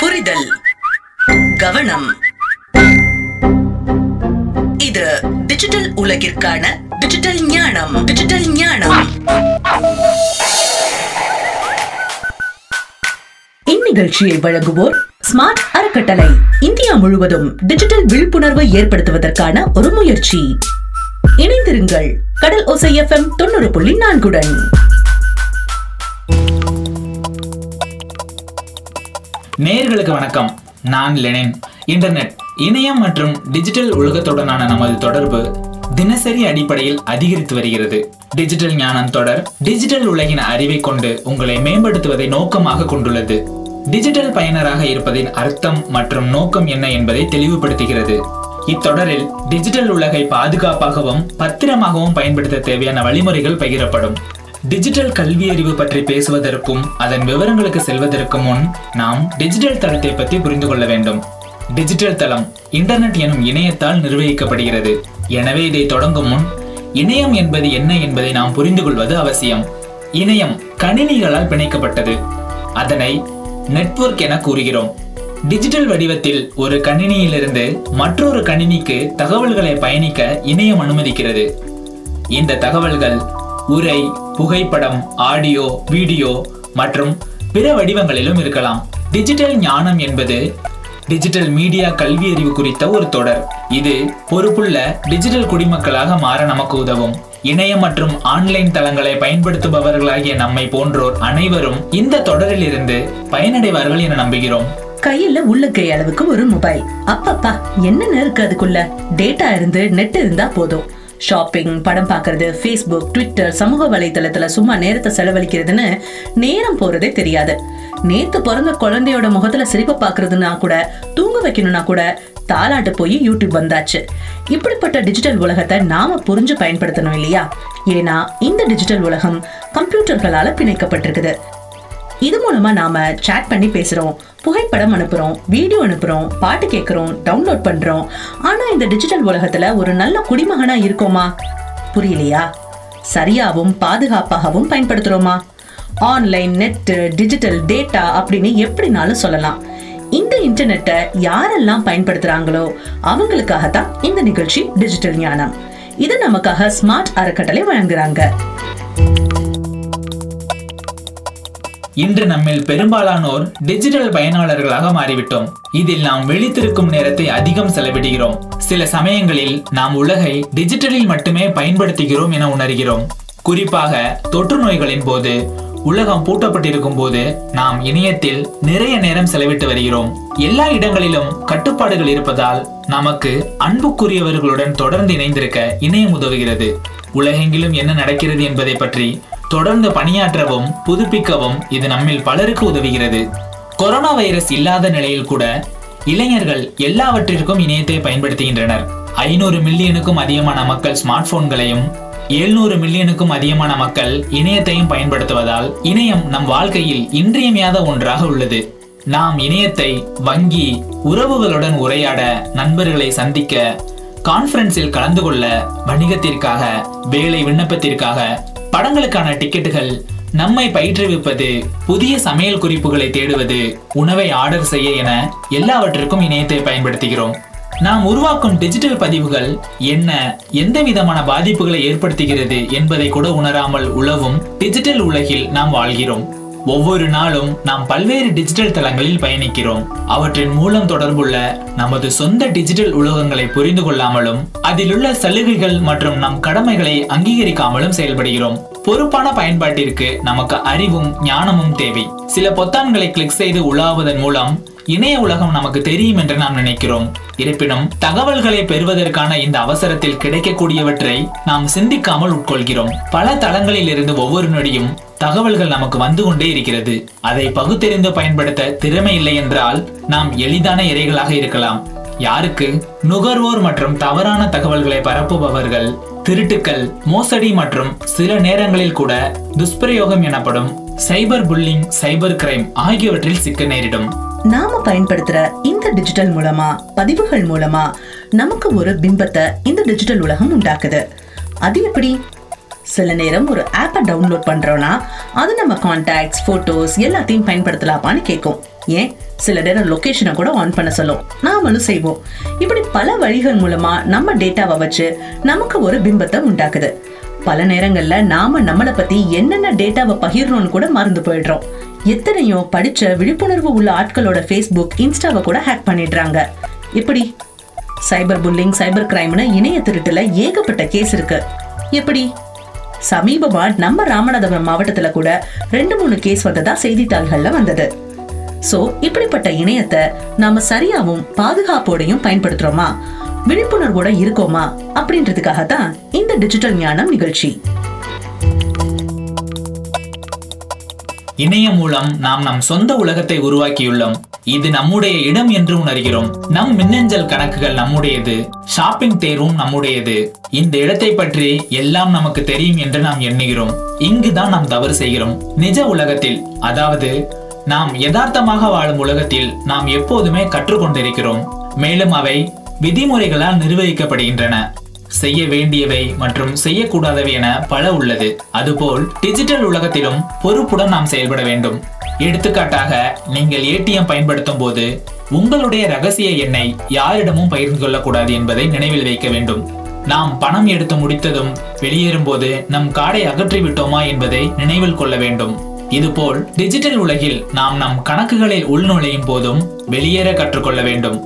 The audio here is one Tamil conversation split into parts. புரிதல், கவனம். இது டிஜிட்டல் உலகிற்கான டிஜிட்டல் ஞானம். டிஜிட்டல் ஞானம். இந்நிகழ்ச்சியை வழங்குவோர் ஸ்மார்ட் அறக்கட்டளை. இந்தியா முழுவதும் டிஜிட்டல் விழிப்புணர்வை ஏற்படுத்துவதற்கான ஒரு முயற்சி. இணைந்திருங்கள் கடல் ஒசை FM 90.4 நேயர்களுக்கு வணக்கம். நான் லெனின். இன்டர்நெட், இணையம் மற்றும் டிஜிட்டல் உலகத்துடனான நமது தொடர்பு தினசரி அடிப்படையில் அதிகரித்து வருகிறது. டிஜிட்டல் ஞானம் தொடர் டிஜிட்டல் உலகின் அறிவை கொண்டு உங்களை மேம்படுத்துவதை நோக்கமாக கொண்டுள்ளது. டிஜிட்டல் பயனராக இருப்பதின் அர்த்தம் மற்றும் நோக்கம் என்ன என்பதை தெளிவுபடுத்துகிறது. இத்தொடரில் டிஜிட்டல் உலகை பாதுகாப்பாகவும் பத்திரமாகவும் பயன்படுத்த தேவையான வழிமுறைகள் பகிரப்படும். டிஜிட்டல் கல்வியறிவு பற்றி பேசுவதற்கும் அதன் விவரங்களுக்கு செல்வதற்கு முன் நாம் டிஜிட்டல் தளத்தை பற்றி புரிந்து கொள்ள வேண்டும். டிஜிட்டல் தளம் இன்டர்நெட் எனும் இணையத்தால் நிர்வகிக்கப்படுகிறது. எனவே இதை தொடங்கும் முன் இணையம் என்பது என்ன என்பதை நாம் புரிந்து கொள்வது அவசியம். இணையம் கணினிகளால் பிணைக்கப்பட்டது. அதனை நெட்வொர்க் என கூறுகிறோம். டிஜிட்டல் வடிவத்தில் ஒரு கணினியிலிருந்து மற்றொரு கணினிக்கு தகவல்களை பயணிக்க இணையம் அனுமதிக்கிறது. இந்த தகவல்கள் உரை, புகைப்படம், ஆடியோ, வீடியோ மற்றும் பிற வடிவங்களிலும் இருக்கலாம். டிஜிட்டல் ஞானம் என்பது டிஜிட்டல் மீடியா கல்வியறிவு குறித்த ஒரு தொடர். இது பொறுப்புள்ள டிஜிட்டல் குடிமக்களாக மாற நமக்கு உதவும். இணையம் மற்றும் ஆன்லைன் தளங்களை பயன்படுத்துபவர்களாகிய நம்மை போன்றோர் அனைவரும் இந்த தொடரில் இருந்து பயனடைவார்கள் என நம்புகிறோம். கையில உள்ளக்கை அளவுக்கு ஒரு மொபைல். அப்பப்பா என்னென்ன இருக்கு அதுக்குள்ள? டேட்டா இருந்து நெட் இருந்தா போதும். ஷாப்பிங், படம் பார்க்கறது, ஃபேஸ்புக், ட்விட்டர், சமூக வலைதளத்துல சும்மா நேரத்தை செலவழிக்கிறதுன்னு நேரம் போறதே தெரியாது. நேத்து பிறந்த குழந்தையோட முகத்துல சிரிப்பை பாக்குறதுன்னா கூட, தூங்க வைக்கணும்னா கூட தாளாட்டு போய் யூடியூப் வந்தாச்சு. இப்படிப்பட்ட டிஜிட்டல் உலகத்தை நாம புரிஞ்சு பயன்படுத்தணும் இல்லையா? ஏன்னா இந்த டிஜிட்டல் உலகம் கம்ப்யூட்டர்களால பிணைக்கப்பட்டிருக்குது. இது மூலமா நாம சேட் பண்ணி பேசுறோம், புகைப்படம் அனுப்புறோம், வீடியோ அனுப்புறோம், பாட்டு கேட்குறோம், டவுன்லோட் பண்றோம். ஆனா இந்த டிஜிட்டல் உலகத்துல ஒரு நல்ல குடிமகனா இருக்கோமா? புரியலையா? சரியாகவும் பாதுகாப்பாகவும் பயன்படுத்துறோமா? ஆன்லைன், நெட், டிஜிட்டல் டேட்டா அப்படின்னு எப்படினாலும் சொல்லலாம். இந்த இன்டர்நெட்டை யாரெல்லாம் பயன்படுத்துறாங்களோ அவங்களுக்காகத்தான் இந்த நிகழ்ச்சி டிஜிட்டல் ஞானம். இது நமக்காக ஸ்மார்ட் அறக்கட்டளை வழங்குறாங்க. இன்று நம்மில் பெரும்பாலானோர் டிஜிட்டல் பயனாளர்களாக மாறிவிட்டோம். இதில் நாம் விழித்திருக்கும் நேரத்தை அதிகம் செலவிடுகிறோம். சில சமயங்களில் நாம் உலகை டிஜிட்டலில் மட்டுமே பயன்படுத்துகிறோம் என உணர்கிறோம். குறிப்பாக தொற்று நோய்களின் போது, உலகம் பூட்டப்பட்டிருக்கும் போது நாம் இணையத்தில் நிறைய நேரம் செலவிட்டு வருகிறோம். எல்லா இடங்களிலும் கட்டுப்பாடுகள் இருப்பதால் நமக்கு அன்புக்குரியவர்களுடன் தொடர்ந்து இணைந்திருக்க இணையம் உதவுகிறது. உலகெங்கிலும் என்ன நடக்கிறது என்பதை பற்றி தொடர்ந்து பணியாற்றவும் புதுப்பிக்கவும் இது நம்மில் பலருக்கு உதவுகிறது. கொரோனா வைரஸ் இல்லாத நிலையில் கூட இளைஞர்கள் எல்லாவற்றிற்கும் இணையத்தை பயன்படுத்துகின்றனர். 500 மில்லியனுக்கும் அதிகமான மக்கள் ஸ்மார்ட் போன்களையும் 700 மில்லியனுக்கும் அதிகமான மக்கள் இணையத்தையும் பயன்படுத்துவதால் இணையம் நம் வாழ்க்கையில் இன்றியமையாத ஒன்றாக உள்ளது. நாம் இணையத்தை வங்கி, உறவுகளுடன் உரையாட, நண்பர்களை சந்திக்க, கான்ஃபரன்ஸில் கலந்து கொள்ள, வணிகத்திற்காக, வேலை விண்ணப்பத்திற்காக, படங்களுக்கான டிக்கெட்டுகள், நம்மை பயிற்றுவிப்பது, புதிய சமையல் குறிப்புகளை தேடுவது, உணவை ஆர்டர் செய்ய என எல்லாவற்றிற்கும் இணையத்தை பயன்படுத்துகிறோம். நாம் உருவாக்கும் டிஜிட்டல் பதிவுகள் என்ன, எந்த விதமான பாதிப்புகளை ஏற்படுத்துகிறது என்பதை கூட உணராமல் உலவும் டிஜிட்டல் உலகில் நாம் வாழ்கிறோம். ஒவ்வொரு நாளும் நாம் பல்வேறு டிஜிட்டல் தளங்களில் பயணிக்கிறோம். அவற்றின் மூலம் தொடர்புள்ள நமது சொந்த டிஜிட்டல் உலகங்களை புரிந்து கொள்ளாமலும் அதிலுள்ள சலுகைகள் மற்றும் நம் கடமைகளை அங்கீகரிக்காமலும் செயல்படுகிறோம். பொறுப்பான பயன்பாட்டிற்கு நமக்கு அறிவும் ஞானமும் தேவை. சில பொத்தான்களை கிளிக் செய்து உலாவுவதன் மூலம் இணைய உலகம் நமக்கு தெரியும் என்று நாம் நினைக்கிறோம். இருப்பினும் தகவல்களை பெறுவதற்கான இந்த அவசரத்தில் கிடைக்கக்கூடியவற்றை நாம் சிந்திக்காமல் உட்கொள்கிறோம். பல தளங்களில் இருந்து ஒவ்வொரு நொடியும் தகவல்கள் நமக்கு வந்து கொண்டே இருக்கிறது. அதை பகுத்தறிந்து பயன்படுத்த திறமை இல்லை என்றால் நாம் எளிதான இரைகளாக இருக்கலாம். யாருக்கு நுகர்வோர் மற்றும் தவறான தகவல்களை பரப்புபவர்கள், திருட்டுக்கள், மோசடி மற்றும் சில நேரங்களில் கூட துஷ்பிரயோகம் எனப்படும் சைபர் புல்லிங், சைபர் கிரைம் ஆகியவற்றில் சிக்க நேரிடும். நாம பயன்படுத்துற இந்த டிஜிட்டல் மூலமா, பதிவுகள் மூலமா நமக்கு ஒரு பிம்பத்தை இந்த டிஜிட்டல் உலகம் உண்டாக்குது. அது எப்படி? சில நேரம் ஒரு ஆப்பை டவுன்லோட் பண்றோம்னா அது நம்ம கான்டாக்ட்ஸ், போட்டோஸ் எல்லாத்தையும் பயன்படுத்தலாமான்னு கேட்கும். ஏன் சில நேரம் லொகேஷனை கூட ஆன் பண்ண சொல்லும். நாமளும் செய்வோம். இப்படி பல வழிகள் மூலமா நம்ம டேட்டாவை வச்சு நமக்கு ஒரு பிம்பத்தை உண்டாக்குது. பல நேரங்கள்ல நாம நம்மளை பத்தி என்னென்ன டேட்டாவை பகிரணும்னு கூட மறந்து போயிடுறோம். எத்தனையோ படிச்ச விழிப்புணர்வு உள்ள ஆட்களோட ஃபேஸ்புக், இன்ஸ்டாவை கூட ஹேக் பண்ணிடுறாங்க. இப்படி சைபர் புல்லிங், சைபர் கிரைம்னு இணைய திருட்டுல ஏகப்பட்ட கேஸ் இருக்கு. எப்படி சமீபமா நம்ம ராமநாதபுரம் மாவட்டத்துல கூட 2-3 கேஸ் வந்ததா செய்தித்தாள்கள்ல வந்தது. சோ இப்படிப்பட்ட இணையத்தை நாம சரியாவும் பாதுகாப்போடையும் பயன்படுத்துறோமா, விழிப்புணர்வோட இருக்கோமா அப்படின்றதுக்காகத்தான் இந்த டிஜிட்டல் ஞானம் நிகழ்ச்சி. இணையம் மூலம் நாம் நம் சொந்த உலகத்தை உருவாக்கியுள்ளோம். இது நம்முடைய இடம் என்று உணர்கிறோம். நம் மின்னஞ்சல் கணக்குகள் நம்முடையது, ஷாப்பிங் தேர்வும் நம்முடையது. இந்த இடத்தை பற்றி எல்லாம் நமக்கு தெரியும் என்று நாம் எண்ணுகிறோம். இங்குதான் நாம் தவறு செய்கிறோம். நிஜ உலகத்தில், அதாவது நாம் யதார்த்தமாக வாழும் உலகத்தில் நாம் எப்போதுமே கற்றுக்கொண்டிருக்கிறோம். மேலும் அவை விதிமுறைகளால் நிர்வகிக்கப்படுகின்றன. செய்ய வேண்டியவை மற்றும் செய்யக்கூடாதவை என பல உள்ளது. அதுபோல் டிஜிட்டல் உலகத்திலும் பொறுப்புடன் நாம் செயல்பட வேண்டும். எடுத்துக்காட்டாக, நீங்கள் ஏடிஎம் பயன்படுத்தும் போது உங்களுடைய ரகசிய எண்ணை யாரிடமும் பகிர்ந்து கொள்ளக்கூடாது என்பதை நினைவில் வைக்க வேண்டும். நாம் பணம் எடுத்து முடித்ததும் வெளியேறும் போது நம் கார்டை அகற்றிவிட்டோமா என்பதை நினைவில் கொள்ள வேண்டும். இதுபோல் டிஜிட்டல் உலகில் நாம் நம் கணக்குகளை உள்நுழையும் போதும் வெளியேற கற்றுக்கொள்ள வேண்டும்.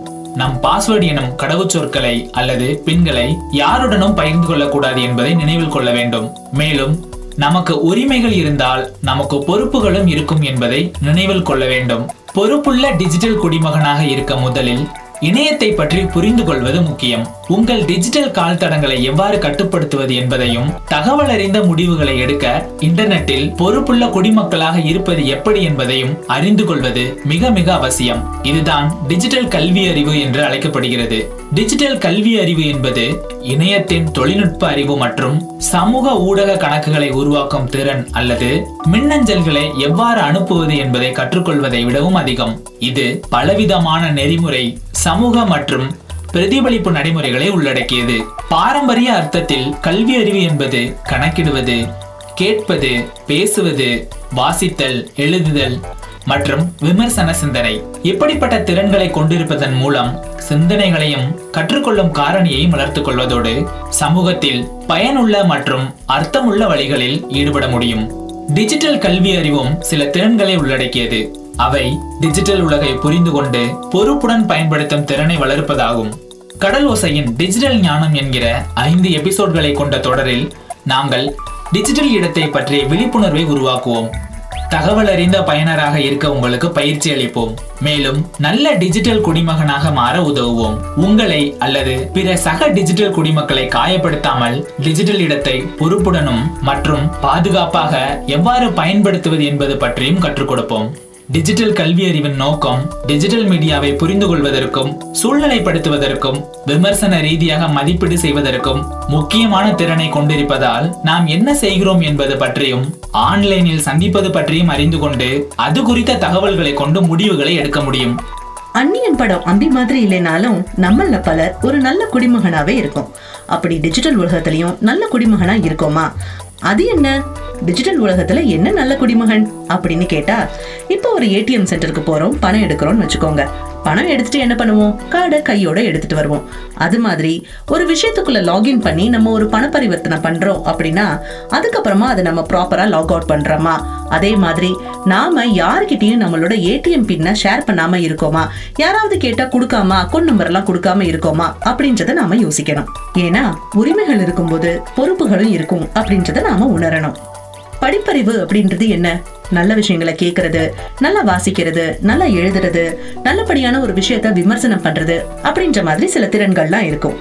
நம் பாஸ்வேர்டு எனும் கடவுச்சொற்களை அல்லது பின்களை யாருடனும் பகிர்ந்து கொள்ளக்கூடாது என்பதை நினைவில் கொள்ள வேண்டும். மேலும் நமக்கு உரிமைகள் இருந்தால் நமக்கு பொறுப்புகளும் இருக்கும் என்பதை நினைவில் கொள்ள வேண்டும். பொறுப்புள்ள டிஜிட்டல் குடிமகனாக இருக்க முதலில் இணையத்தை பற்றி புரிந்து கொள்வது முக்கியம். உங்கள் டிஜிட்டல் கால் தடங்களை எவ்வாறு கட்டுப்படுத்துவது என்பதையும் தகவல் அறிந்த முடிவுகளை எடுக்க இன்டர்நெட்டில் பொறுப்புள்ள குடிமக்களாக இருப்பது எப்படி என்பதையும் அறிந்து கொள்வது மிக மிக அவசியம். இதுதான் டிஜிட்டல் கல்வி அறிவு என்று அழைக்கப்படுகிறது. டிஜிட்டல் கல்வி அறிவு என்பது இணையத்தின் தொழில்நுட்ப அறிவு மற்றும் சமூக ஊடக கணக்குகளை உருவாக்கும் திறன் அல்லது மின்னஞ்சல்களை எவ்வாறு அனுப்புவது என்பதை கற்றுக்கொள்வதை விடவும் அதிகம். இது பலவிதமான நெறிமுறை, சமூக மற்றும் பிரதிபலிப்பு நடைமுறைகளை உள்ளடக்கியது. பாரம்பரிய அர்த்தத்தில் கல்வி அறிவு என்பது கணக்கிடுவது, கேட்பது, பேசுவது, வாசித்தல், எழுதுதல் மற்றும் விமர்சன சிந்தனை. இப்படிப்பட்ட திறன்களை கொண்டிருப்பதன் மூலம் சிந்தனைகளையும் கற்றுக்கொள்ளும் காரணியையும் வளர்த்துக் கொள்வதோடு சமூகத்தில் பயனுள்ள மற்றும் அர்த்தமுள்ள வழிகளில் ஈடுபட முடியும். டிஜிட்டல் கல்வி அறிவும் சில திறன்களை உள்ளடக்கியது. அவை டிஜிட்டல் உலகை புரிந்து கொண்டு பொறுப்புடன் பயன்படுத்தும் திறனை வளர்ப்பதாகும். கடல் ஒசையின் டிஜிட்டல் ஞானம் என்கிற 5 எபிசோட்களை கொண்ட தொடரில் நாங்கள் டிஜிட்டல் இடத்தை பற்றிய விழிப்புணர்வை உருவாக்குவோம். தகவல் அறிந்த பயனராக இருக்க உங்களுக்கு பயிற்சி அளிப்போம். மேலும் நல்ல டிஜிட்டல் குடிமகனாக மாற உதவுவோம். உங்களை அல்லது பிற சக டிஜிட்டல் குடிமக்களை காயப்படுத்தாமல் டிஜிட்டல் இடத்தை பொறுப்புடனும் மற்றும் பாதுகாப்பாக எவ்வாறு பயன்படுத்துவது என்பது பற்றியும் கற்றுக் கொடுப்போம். டிஜிட்டல் கல்வி அறிவின் நோக்கம் டிஜிட்டல் மீடியாவை புரிந்து கொள்வதற்கும் சூழ்நிலைப்படுத்துவதற்கும் விமர்சன ரீதியாக மதிப்பீடு செய்வதற்கும் முக்கியமான திறனை கொண்டிருப்பதால் நாம் என்ன செய்கிறோம் என்பது பற்றியும் ஆன்லைனில் சந்திப்பது பற்றியும் அறிந்து கொண்டு அது குறித்த தகவல்களை கொண்டு முடிவுகளை எடுக்க முடியும். அன்னியன் படம் அம்பி மாதிரி இல்லைனாலும் நம்மள பலர் ஒரு நல்ல குடிமகனாவே இருக்கும். அப்படி டிஜிட்டல் உலகத்திலையும் நல்ல குடிமகனா இருக்கோமா? அது என்ன டிஜிட்டல் உலகத்துல என்ன நல்ல குடிமகன் அப்படின்னு கேட்டா, இப்போ ஒரு ஏடிஎம் சென்டருக்கு போறோம், பணம் எடுக்கிறோம்னு வச்சுக்கோங்க. பணம் எடுத்துட்டு என்ன பண்ணுவோம்? கார்டை கையோட எடுத்துட்டு வருவோம். அது மாதிரி ஒரு விஷயத்துக்குள்ள லாகின் பண்ணி நம்ம ஒரு பண பரிவர்த்தனை பண்றோம் அப்படின்னா அதுக்கப்புறமா அதை நம்ம ப்ராப்பரா லாக் அவுட் பண்றோமா? அதே மாதிரி நாம யாருக்கிட்டையும் நம்மளோட ஏடிஎம் பின்னை ஷேர் பண்ணாம இருக்கோமா, யாராவது கேட்டா கொடுக்காம அக்கௌண்ட் நம்பர் எல்லாம் கொடுக்காம இருக்கோமா அப்படின்றத நாம யோசிக்கணும். ஏன்னா உரிமைகள் இருக்கும்போது பொறுப்புகளும் இருக்கும் அப்படின்றத நாம உணரணும். படிப்பறிவு அப்படின்றது என்ன? நல்ல விஷயங்களை கேட்கறது, நல்லா வாசிக்கிறது, நல்லா எழுதுறது, நல்லபடியான ஒரு விஷயத்த விமர்சனம் பண்றது அப்படின்ற மாதிரி சில திறன்கள்லாம் இருக்கும்.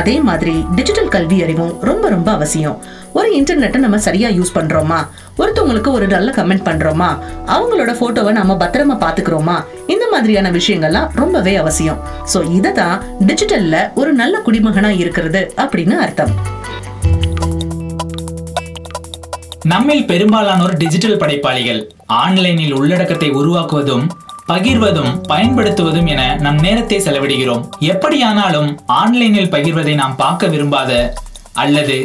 அதே மாதிரி டிஜிட்டல் கல்வி அறிவும் ரொம்ப ரொம்ப அவசியம். ஒரு இன்டர்நெட்டை நம்ம சரியா யூஸ் பண்றோமா, ஒருத்தவங்களுக்கு ஒரு நல்ல கமெண்ட் பண்றோமா, அவங்களோட போட்டோவை நம்ம பத்திரமா பாத்துக்கிறோமா, இந்த மாதிரியான விஷயங்கள்லாம் ரொம்பவே அவசியம். சோ இததான் டிஜிட்டல்ல ஒரு நல்ல குடிமகனா இருக்கிறது அப்படின்னு அர்த்தம். நம்மில் பெரும்பாலானோர் டிஜிட்டல் படைப்பாளிகள். ஆன்லைனில் உள்ளடக்கத்தை உருவாக்குவதும் பகிர்வதும் பயன்படுத்துவதும் என நம் நேரத்தை செலவிடுகிறோம். எப்படியானாலும் ஆன்லைனில் பகிர்வதை நாம் பார்க்க விரும்பாத அல்லது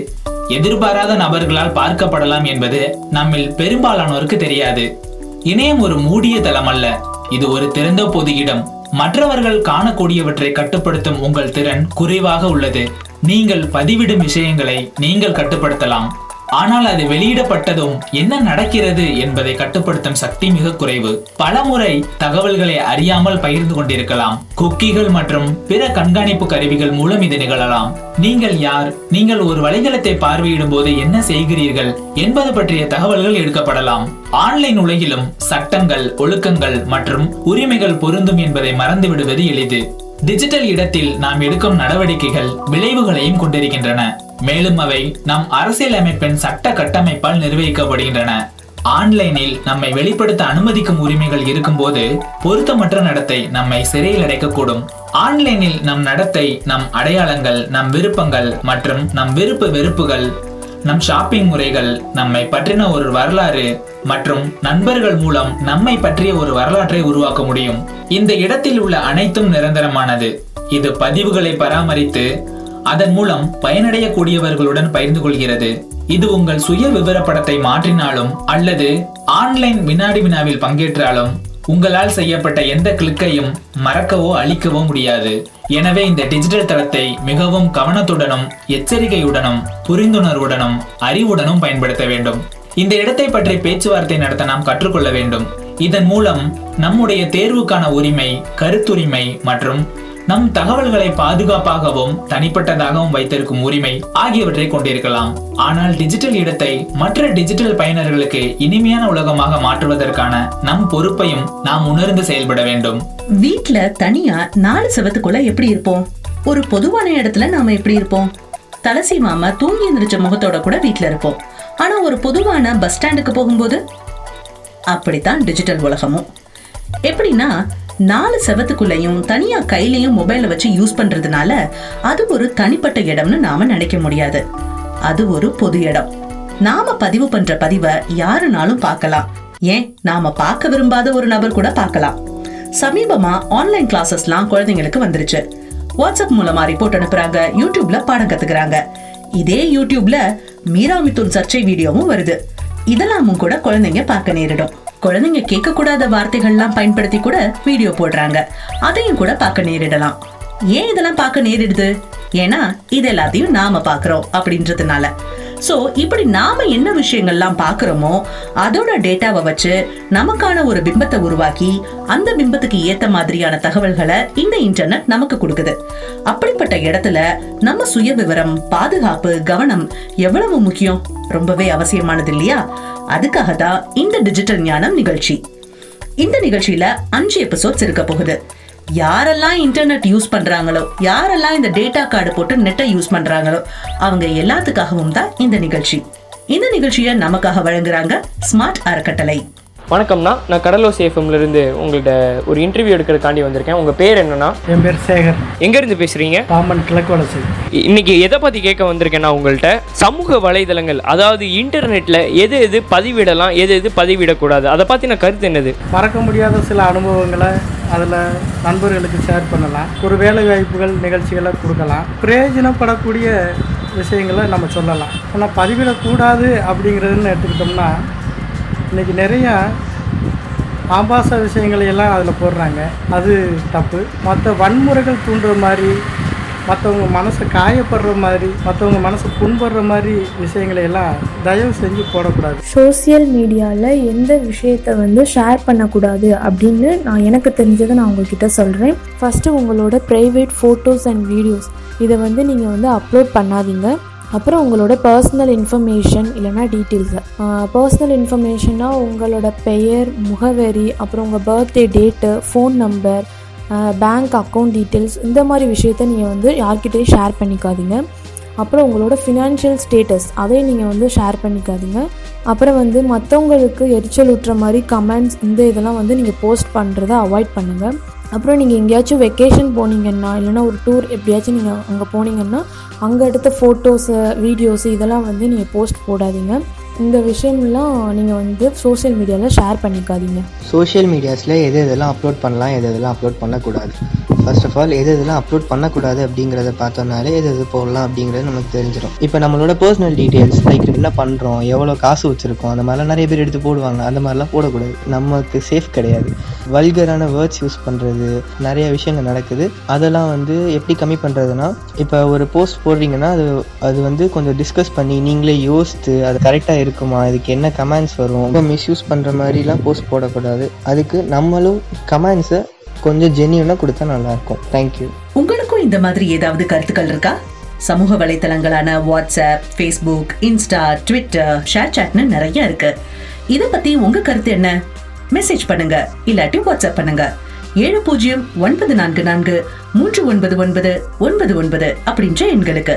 எதிர்பாராத நபர்களால் பார்க்கப்படலாம் என்பது நம்மில் பெரும்பாலானோருக்கு தெரியாது. இணையம் ஒரு மூடிய தளம் அல்ல, இது ஒரு திறந்த பொது இடம். மற்றவர்கள் காணக்கூடியவற்றை கட்டுப்படுத்தும் உங்கள் திறன் குறைவாக உள்ளது. நீங்கள் பதிவிடும் விஷயங்களை நீங்கள் கட்டுப்படுத்தலாம், ஆனால் அது வெளியிடப்பட்டதும் என்ன நடக்கிறது என்பதை கட்டுப்படுத்தும் சக்தி மிக குறைவு. பலமுறை தகவல்களை அறியாமல் பகிர்ந்து கொண்டிருக்கலாம். குக்கிகள் மற்றும் பிற கண்காணிப்பு கருவிகள் மூலம் இது நிகழலாம். நீங்கள் யார், நீங்கள் ஒரு வலைதளத்தை பார்வையிடும் போது என்ன செய்கிறீர்கள் என்பது பற்றிய தகவல்கள் எடுக்கப்படலாம். ஆன்லைன் உலகிலும் சட்டங்கள், ஒழுக்கங்கள் மற்றும் உரிமைகள் பொருந்தும் என்பதை மறந்துவிடுவது எளிது. டிஜிட்டல் இடத்தில் நாம் எடுக்கும் நடவடிக்கைகள் விளைவுகளையும் கொண்டிருக்கின்றன, மேலும் அவை நம் அரசியலமைப்பின் சட்ட கட்டமைப்பால் நிர்வகிக்கப்படுகின்றன. ஆன்லைனில் நம்மை வெளிப்படுத்த அனுமதிக்கும் உரிமைகள் இருக்கும்போது பொருத்தமற்ற நடத்தை நம்மை சிறையில் அடைக்கக்கூடும். ஆன்லைனில் நம் நடத்தை, நம் அடையாளங்கள், நம் விருப்பங்கள் மற்றும் நம் வெறுப்புகள், நம் ஷாப்பிங் முறைகள், நம்மை பற்றின ஒரு வரலாறு மற்றும் நண்பர்கள் மூலம் நம்மை பற்றிய ஒரு வரலாற்றை உருவாக்க முடியும். இந்த இடத்தில் உள்ள அனைத்தும் நிரந்தரமானது. இது பதிவுகளை பராமரித்து அதன் மூலம் பயனடையக்கூடியவர்களுடன் பகிர்ந்து கொள்கிறது. இது உங்கள் சுய விவரப்படத்தை மாற்றினாலும் அல்லது ஆன்லைன் வினாடி வினாவில் பங்கேற்றாலும் உங்களால் செய்யப்பட்ட எந்த கிளிக்கையும் மறக்கவோ அழிக்கவோ முடியாது. எனவே இந்த டிஜிட்டல் தளத்தை மிகவும் கவனத்துடனும் எச்சரிக்கையுடனும் புரிந்துணர்வுடனும் அறிவுடனும் பயன்படுத்த வேண்டும். இந்த இடத்தை பற்றி பேச்சுவார்த்தை நடத்த நாம் கற்றுக்கொள்ள வேண்டும். இதன் மூலம் நம்முடைய தேர்வுக்கான உரிமை, கருத்துரிமை மற்றும் நம் தகவல்களை பாதுகாப்பாகவும் தனிப்பட்டதாகவும் வைத்திருக்கும் உரிமை ஆகியவற்றை கொண்டிருக்கலாம். ஆனால் டிஜிட்டல் இடத்தை மற்ற டிஜிட்டல் பயனர்களுக்கு இனிமையான உலகமாக மாற்றுவதற்கான நம் பொறுப்பையும் நாம் உணர்ந்து செயல்பட வேண்டும். வீட்டுல தனியா 4 செவத்துக்குள்ள எப்படி இருப்போம்? ஒரு பொதுவான இடத்துல நாம எப்படி இருப்போம்? தலசி மாமா தூங்கி எந்திரிச்ச முகத்தோட கூட வீட்டுல இருப்போம். ஆனா ஒரு பொதுவான பஸ் ஸ்டாண்டுக்கு போகும்போது அப்படித்தான் டிஜிட்டல் உலகமும். எப்படின்னா 4 செவத்துக்குள்ளேயும் தனியா கையிலையும் மொபைல வச்சு யூஸ் பண்றதுனால அது ஒரு தனிப்பட்ட இடம்னு நாம நினைக்க முடியாது. அது ஒரு பொது இடம். நாம பதிவு பண்ற பதிவை யாருனாலும் பார்க்கலாம். ஏன், நாம பார்க்க விரும்பாத ஒரு நபர் கூட பார்க்கலாம். சமீபமா ஆன்லைன் கிளாஸஸ்லாம் குழந்தைங்களுக்கு வந்துருச்சு. வாட்ஸ்அப் மூலமா ரிப்போர்ட் அனுப்புறாங்க, யூடியூப்ல பாடம் கத்துக்கிறாங்க. இதே யூடியூப்ல மீராமித்தூர் சர்ச்சை வீடியோவும் வருது. இதெல்லாமும் கூட குழந்தைங்க பார்க்க நேரிடும். குழந்தைங்க கேட்கக்கூடாத வார்த்தைகள்லாம் பயன்படுத்தி கூட வீடியோ போடுறாங்க, அதையும் கூட பார்க்க நேரிடலாம். ஏன் இதெல்லாம் பார்க்க நேரிடுது? ஏன்னா இது எல்லாத்தையும் நாம பார்க்குறோம் அப்படின்றதுனால. ஸோ இப்படி நாம என்ன விஷயங்கள்லாம் பார்க்குறோமோ அதோட டேட்டாவை வச்சு நமக்கான ஒரு பிம்பத்தை உருவாக்கி அந்த பிம்பத்துக்கு ஏற்ற மாதிரியான தகவல்களை இந்த இன்டர்நெட் நமக்கு கொடுக்குது. அப்படிப்பட்ட இடத்துல நம்ம சுய விவரம், பாதுகாப்பு, கவனம் எவ்வளவு முக்கியம், ரொம்பவே அவசியமானது இல்லையா? அதுக்காக தான் இந்த டிஜிட்டல் ஞானம் நிகழ்ச்சி. இந்த நிகழ்ச்சியில 5 எபிசோட்ஸ் இருக்க போகுது. யாரெல்லாம் இன்டர்நெட் யூஸ் பண்றாங்களோ, யாரெல்லாம் இந்த டேட்டா கார்டு போட்டு நெட்டை யூஸ் பண்றாங்களோ அவங்க எல்லாத்துக்காகவும் தான் இந்த நிகழ்ச்சி. இந்த நிகழ்ச்சியை நமக்காக வழங்குறாங்க ஸ்மார்ட் அறக்கட்டளை. வணக்கம்ண்ணா, நான் கடல் ஒசை எஃப்எம்ல இருந்து உங்கள்கிட்ட ஒரு இன்டர்வியூ எடுக்கிறதுக்காண்டி வந்திருக்கேன். உங்கள் பேர் என்னன்னா? என் பேர் சேகர். எங்கேருந்து பேசுகிறீங்க? பாம்பன் கிளக் வலசை. இன்னைக்கு எதை பற்றி கேட்க வந்திருக்கேன்னா, உங்கள்கிட்ட சமூக வலைதளங்கள், அதாவது இன்டர்நெட்டில் எது எது பதிவிடலாம், எது எது பதிவிடக்கூடாது, அதை பற்றின கருத்து என்னது? மறக்க முடியாத சில அனுபவங்களை அதில் நண்பர்களுக்கு ஷேர் பண்ணலாம். ஒரு வேலை வாய்ப்புகள், நிகழ்ச்சிகளை கொடுக்கலாம். பிரயோஜனப்படக்கூடிய விஷயங்களை நம்ம சொல்லலாம். ஆனால் பதிவிடக்கூடாது அப்படிங்கிறதுன்னு எடுத்துக்கிட்டோம்னா, இன்றைக்கி நிறையா ஆபாச விஷயங்களையெல்லாம் அதில் போடுறாங்க, அது தப்பு. மற்ற வன்முறைகள் தூண்டுற மாதிரி, மற்றவங்க மனசை காயப்படுற மாதிரி, மற்றவங்க மனசை புண்படுற மாதிரி விஷயங்களையெல்லாம் தயவு செஞ்சு போடக்கூடாது. சோசியல் மீடியாவில் எந்த விஷயத்தை ஷேர் பண்ணக்கூடாது அப்படின்னு நான் எனக்கு தெரிஞ்சதை நான் உங்கள்கிட்ட சொல்கிறேன். ஃபஸ்ட்டு உங்களோட ப்ரைவேட் ஃபோட்டோஸ் அண்ட் வீடியோஸ் இதை நீங்கள் அப்லோட் பண்ணாதீங்க. அப்புறம் உங்களோட பர்சனல் இன்ஃபர்மேஷன் இல்லைனா டீட்டெயில்ஸு. பர்சனல் இன்ஃபர்மேஷனாக உங்களோட பெயர், முகவரி, அப்புறம் உங்கள் birthday date, phone number, bank account details, இந்த மாதிரி விஷயத்த நீங்கள் யார்கிட்டையும் ஷேர் பண்ணிக்காதீங்க. அப்புறம் உங்களோட ஃபினான்ஷியல் ஸ்டேட்டஸ் அதையும் நீங்கள் ஷேர் பண்ணிக்காதீங்க. அப்புறம் மற்றவங்களுக்கு எரிச்சல் ஊட்டுற மாதிரி கமெண்ட்ஸ் இந்த இதெல்லாம் நீங்கள் போஸ்ட் பண்ணுறதை அவாய்ட் பண்ணுங்கள். அப்புறம் நீங்கள் எங்கேயாச்சும் வெக்கேஷன் போனீங்கன்னா இல்லைனா ஒரு டூர் எப்படியாச்சும் நீங்கள் அங்கே போனீங்கன்னா அங்கே எடுத்த ஃபோட்டோஸு, வீடியோஸு இதெல்லாம் நீங்கள் போஸ்ட் போடாதீங்க. இந்த விஷயம்லாம் நீங்கள் சோஷியல் மீடியாவில் ஷேர் பண்ணிக்காதீங்க. சோஷியல் மீடியாஸில் எது எதெல்லாம் அப்லோட் பண்ணலாம், எது எதெல்லாம் அப்லோட் பண்ணக்கூடாது, ஃபர்ஸ்ட் ஆஃப் ஆல் எது இதெல்லாம் அப்லோட் பண்ணக்கூடாது அப்படிங்கிறத பார்த்தோம்னாலே எது இது போடலாம் அப்படிங்கிறது நமக்கு தெரிஞ்சிடும். இப்போ நம்மளோட பர்சனல் டீடைல்ஸ் லைக் என்ன பண்ணுறோம், எவ்வளோ காசு வச்சுருக்கோம், அந்த மாதிரிலாம் நிறைய பேர் எடுத்து போடுவாங்க. அந்த மாதிரிலாம் போடக்கூடாது, நமக்கு சேஃப் கிடையாது. வல்கரான வேர்ட்ஸ் யூஸ் பண்ணுறது, நிறைய விஷயங்கள் நடக்குது. அதெல்லாம் வந்து எப்படி கம்மி பண்ணுறதுனா, இப்போ ஒரு போஸ்ட் போடுறீங்கன்னா அது வந்து கொஞ்சம் டிஸ்கஸ் பண்ணி நீங்களே யோசித்து அது கரெக்டாக இருக்குமா, இதுக்கு என்ன கமெண்ட்ஸ் வரும், ரொம்ப மிஸ்யூஸ் பண்ணுற மாதிரிலாம் போஸ்ட் போடக்கூடாது. அதுக்கு நம்மளும் கமெண்ட்ஸை கொஞ்சம் ஜெனியூனாக கொடுத்தா நல்லாயிருக்கும். தேங்க்யூ. உங்களுக்கும் இந்த மாதிரி ஏதாவது கருத்துக்கள் இருக்கா? சமூக வலைத்தளங்களான வாட்ஸ்அப், ஃபேஸ்புக், இன்ஸ்டா, ட்விட்டர், ஷேர் சாட்னு நிறைய இருக்கு. இதை பற்றி உங்கள் கருத்து என்ன? மெசேஜ் பண்ணுங்க, இல்லாட்டி வாட்ஸ்அப் பண்ணுங்க. 70944399 அப்படின்ற எண்களுக்கு.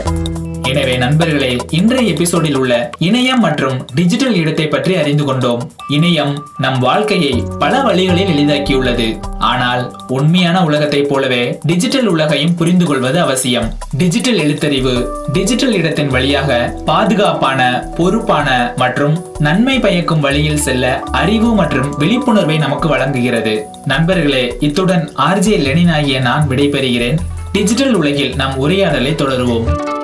எனவே நண்பர்களே, இன்றைய எபிசோடில் உள்ள இணையம் மற்றும் டிஜிட்டல் இடத்தை பற்றி அறிந்து கொண்டோம். இணையம் நம் வாழ்க்கையை பல வழிகளில் எளிதாக்கியுள்ளது. ஆனால் உண்மையான உலகத்தை போலவே டிஜிட்டல் உலகையும் புரிந்து கொள்வது அவசியம். டிஜிட்டல் எழுத்தறிவு டிஜிட்டல் இடத்தின் வழியாக பாதுகாப்பான, பொறுப்பான மற்றும் நன்மை பயக்கும் வழியில் செல்ல அறிவு மற்றும் விழிப்புணர்வை நமக்கு வழங்குகிறது. நண்பர்களே, இத்துடன் ஆர்ஜி லெனின் ஆகிய நான் விடைபெறுகிறேன். டிஜிட்டல் உலகில் நாம் உரையாடலை தொடருவோம்.